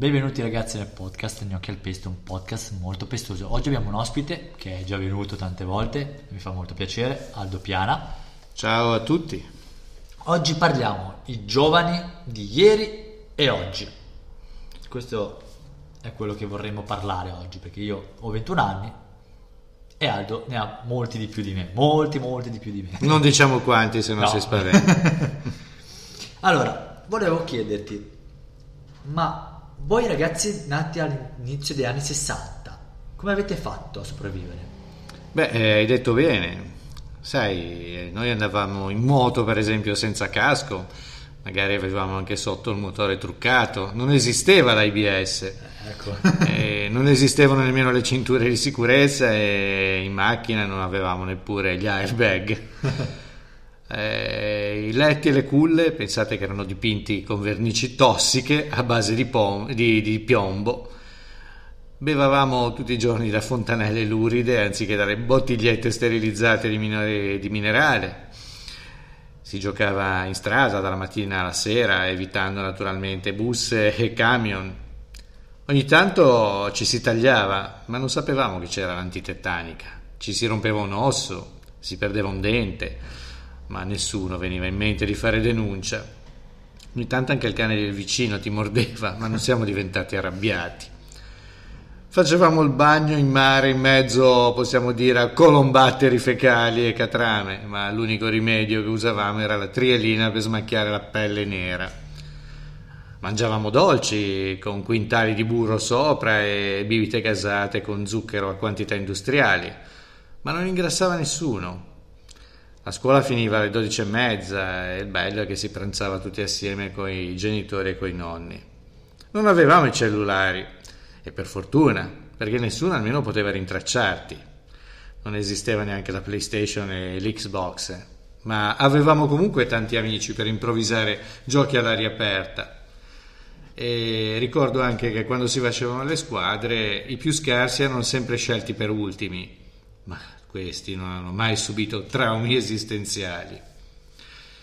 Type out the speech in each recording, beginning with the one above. Benvenuti ragazzi nel podcast Gnocchi al Pesto, un podcast molto pestoso. Oggi abbiamo un ospite che è già venuto tante volte, mi fa molto piacere, Aldo Piana. Ciao a tutti. Oggi parliamo i giovani di ieri e oggi. Questo è quello che vorremmo parlare oggi, perché io ho 21 anni e Aldo ne ha molti di più di me, molti di più di me. Non diciamo quanti, se no si spaventa. Allora, volevo chiederti, ma voi ragazzi nati all'inizio degli anni 60, come avete fatto a sopravvivere? Beh, hai detto bene. Sai, noi andavamo in moto, per esempio, senza casco, magari avevamo anche sotto il motore truccato, non esisteva l'ABS, ecco. Non esistevano nemmeno le cinture di sicurezza e in macchina non avevamo neppure gli airbag. I letti e le culle, pensate che erano dipinti con vernici tossiche a base di piombo. Bevavamo tutti i giorni da fontanelle luride anziché dalle bottigliette sterilizzate di minerale. Si giocava in strada dalla mattina alla sera, evitando naturalmente bus e camion. Ogni tanto ci si tagliava, ma non sapevamo che c'era l'antitetanica. Ci si rompeva un osso, si perdeva un dente, ma nessuno veniva in mente di fare denuncia. Ogni tanto anche il cane del vicino ti mordeva, ma non siamo diventati arrabbiati. Facevamo il bagno in mare, in mezzo, possiamo dire, a colombatteri fecali e catrame, ma l'unico rimedio che usavamo era la trielina per smacchiare la pelle nera. Mangiavamo dolci con quintali di burro sopra e bibite gasate con zucchero a quantità industriali, ma non ingrassava nessuno. La scuola finiva alle 12:30 e il bello è che si pranzava tutti assieme con i genitori e coi nonni. Non avevamo i cellulari. E per fortuna, perché nessuno almeno poteva rintracciarti. Non esisteva neanche la PlayStation e l'Xbox, ma avevamo comunque tanti amici per improvvisare giochi all'aria aperta. E ricordo anche che quando si facevano le squadre, i più scarsi erano sempre scelti per ultimi, ma questi non hanno mai subito traumi esistenziali.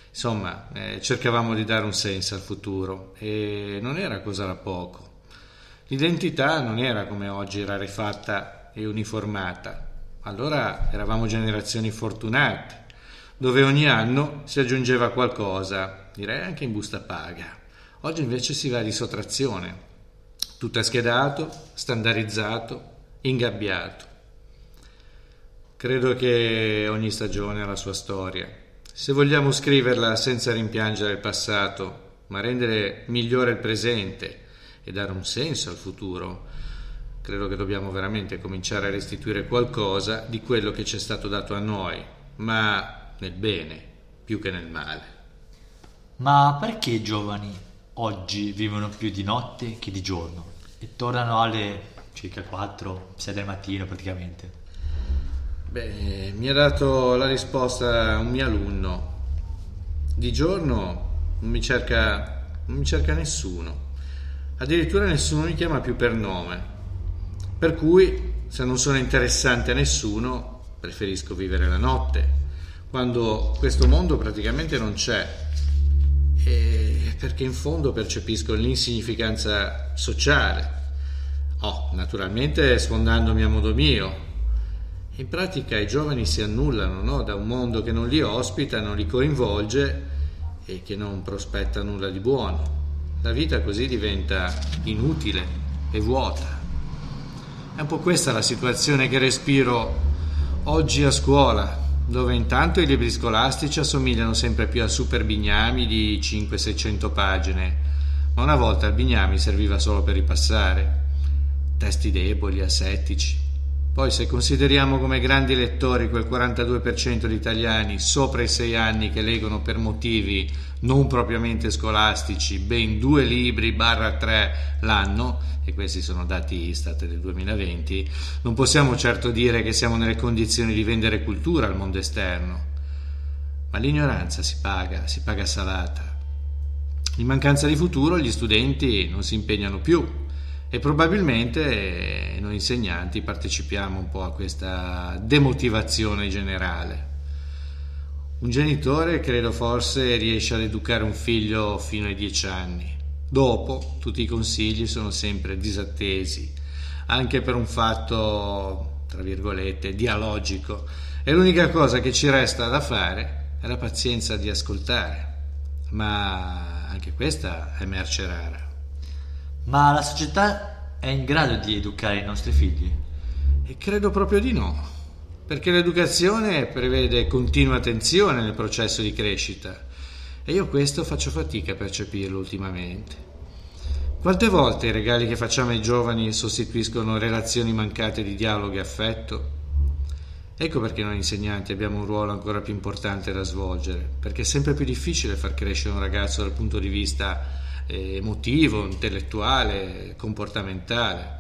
Insomma, cercavamo di dare un senso al futuro e non era cosa da poco. L'identità non era come oggi rarefatta e uniformata. Allora eravamo generazioni fortunate, dove ogni anno si aggiungeva qualcosa, direi anche in busta paga. Oggi invece si va di sottrazione, tutto è schedato, standardizzato, ingabbiato. Credo che ogni stagione ha la sua storia. Se vogliamo scriverla senza rimpiangere il passato, ma rendere migliore il presente e dare un senso al futuro, credo che dobbiamo veramente cominciare a restituire qualcosa di quello che ci è stato dato a noi, ma nel bene più che nel male. Ma perché i giovani oggi vivono più di notte che di giorno e tornano alle circa 4-6 del mattino praticamente? Beh, mi ha dato la risposta un mio alunno. Di giorno non mi cerca nessuno. Addirittura nessuno mi chiama più per nome, per cui se non sono interessante a nessuno preferisco vivere la notte, quando questo mondo praticamente non c'è, e perché in fondo percepisco l'insignificanza sociale, naturalmente sfondandomi a modo mio. In pratica i giovani si annullano da un mondo che non li ospita, non li coinvolge e che non prospetta nulla di buono. La vita così diventa inutile e vuota. È un po' questa la situazione che respiro oggi a scuola, dove intanto i libri scolastici assomigliano sempre più a super bignami di 500-600 pagine, ma una volta il bignami serviva solo per ripassare. Testi deboli, asettici. Poi se consideriamo come grandi lettori quel 42% di italiani sopra i 6 anni che leggono per motivi non propriamente scolastici ben 2 libri / 3 l'anno, e questi sono dati Istat del 2020, non possiamo certo dire che siamo nelle condizioni di vendere cultura al mondo esterno. Ma l'ignoranza si paga salata. In mancanza di futuro gli studenti non si impegnano più. E probabilmente noi insegnanti partecipiamo un po' a questa demotivazione generale. Un genitore credo forse riesce ad educare un figlio fino ai 10 anni, Dopo, tutti i consigli sono sempre disattesi, anche per un fatto, tra virgolette, dialogico, e l'unica cosa che ci resta da fare è la pazienza di ascoltare. Ma anche questa è merce rara. Ma la società è in grado di educare i nostri figli? E credo proprio di no, perché l'educazione prevede continua attenzione nel processo di crescita, e io questo faccio fatica a percepirlo ultimamente. Quante volte i regali che facciamo ai giovani sostituiscono relazioni mancate di dialogo e affetto? Ecco perché noi insegnanti abbiamo un ruolo ancora più importante da svolgere, perché è sempre più difficile far crescere un ragazzo dal punto di vista emotivo, intellettuale, comportamentale.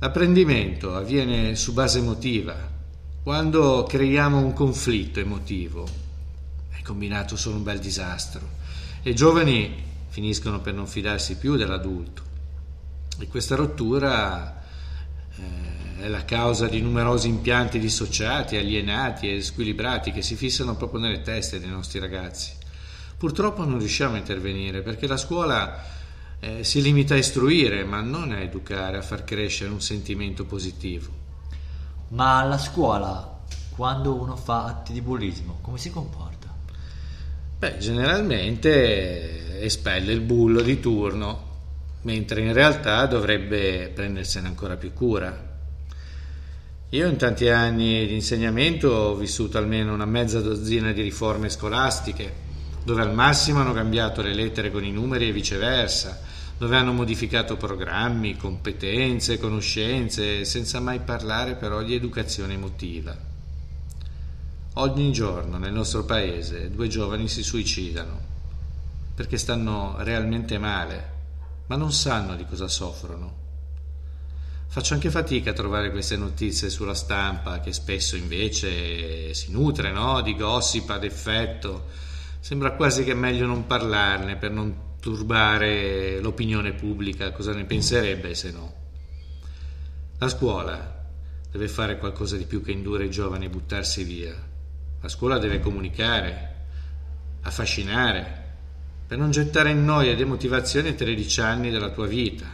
L'apprendimento avviene su base emotiva. Quando creiamo un conflitto emotivo è combinato solo un bel disastro, e i giovani finiscono per non fidarsi più dell'adulto, e questa rottura è la causa di numerosi impianti dissociati, alienati e squilibrati che si fissano proprio nelle teste dei nostri ragazzi. Purtroppo non riusciamo a intervenire, perché la scuola si limita a istruire, ma non a educare, a far crescere un sentimento positivo. Ma alla scuola, quando uno fa atti di bullismo, come si comporta? Beh, generalmente espelle il bullo di turno, mentre in realtà dovrebbe prendersene ancora più cura. Io in tanti anni di insegnamento ho vissuto almeno una mezza dozzina di riforme scolastiche, dove al massimo hanno cambiato le lettere con i numeri e viceversa, dove hanno modificato programmi, competenze, conoscenze, senza mai parlare però di educazione emotiva. Ogni giorno nel nostro paese 2 giovani si suicidano perché stanno realmente male, ma non sanno di cosa soffrono. Faccio anche fatica a trovare queste notizie sulla stampa, che spesso invece si nutre, no? Di gossip ad effetto. Sembra quasi che è meglio non parlarne per non turbare l'opinione pubblica, cosa ne penserebbe se no? La scuola deve fare qualcosa di più che indurre i giovani a buttarsi via. La scuola deve comunicare, affascinare, per non gettare in noia e demotivazione 13 anni della tua vita.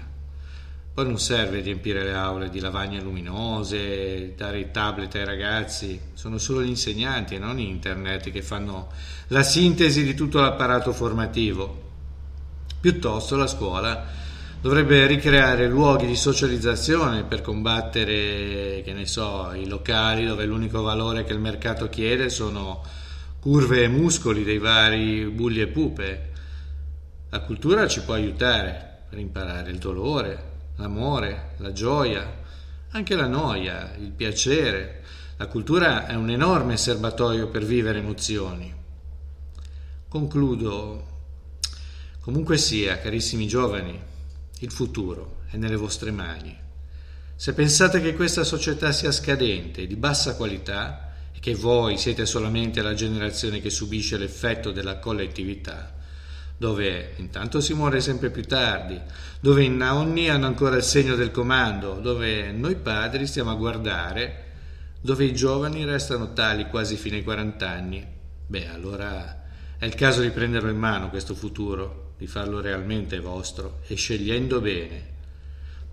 Poi non serve riempire le aule di lavagne luminose, dare i tablet ai ragazzi, sono solo gli insegnanti e non internet che fanno la sintesi di tutto l'apparato formativo. Piuttosto la scuola dovrebbe ricreare luoghi di socializzazione per combattere, che ne so, i locali dove l'unico valore che il mercato chiede sono curve e muscoli dei vari bulli e pupe. La cultura ci può aiutare per imparare il dolore, l'amore, la gioia, anche la noia, il piacere. La cultura è un enorme serbatoio per vivere emozioni. Concludo. Comunque sia, carissimi giovani, il futuro è nelle vostre mani. Se pensate che questa società sia scadente e di bassa qualità e che voi siete solamente la generazione che subisce l'effetto della collettività, dove intanto si muore sempre più tardi, dove i nonni hanno ancora il segno del comando, dove noi padri stiamo a guardare, dove i giovani restano tali quasi fino ai 40 anni, beh, allora è il caso di prenderlo in mano questo futuro, di farlo realmente vostro e scegliendo bene.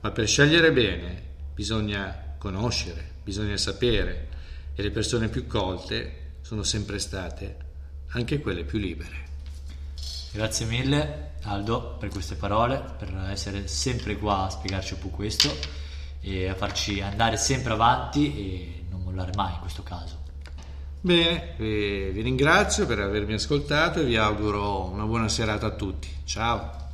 Ma per scegliere bene bisogna conoscere, bisogna sapere, e le persone più colte sono sempre state anche quelle più libere. Grazie mille Aldo per queste parole, per essere sempre qua a spiegarci un po' questo e a farci andare sempre avanti e non mollare mai in questo caso. Bene, vi ringrazio per avermi ascoltato e vi auguro una buona serata a tutti. Ciao!